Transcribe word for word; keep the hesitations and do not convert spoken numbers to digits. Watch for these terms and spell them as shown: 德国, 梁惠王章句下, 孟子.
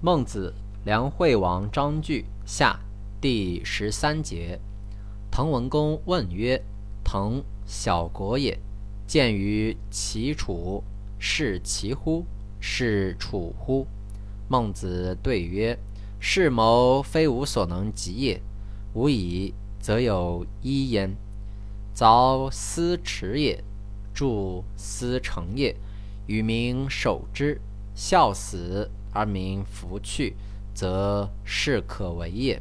孟子梁惠王章句下第十三节。滕文公问曰：滕，小国也，见于齐楚，是齐乎？是楚乎？孟子对曰：是谋非吾所能及也，吾已则有一焉。凿斯池也，筑斯城也，与民守之，孝死而民弗去，则是可为也。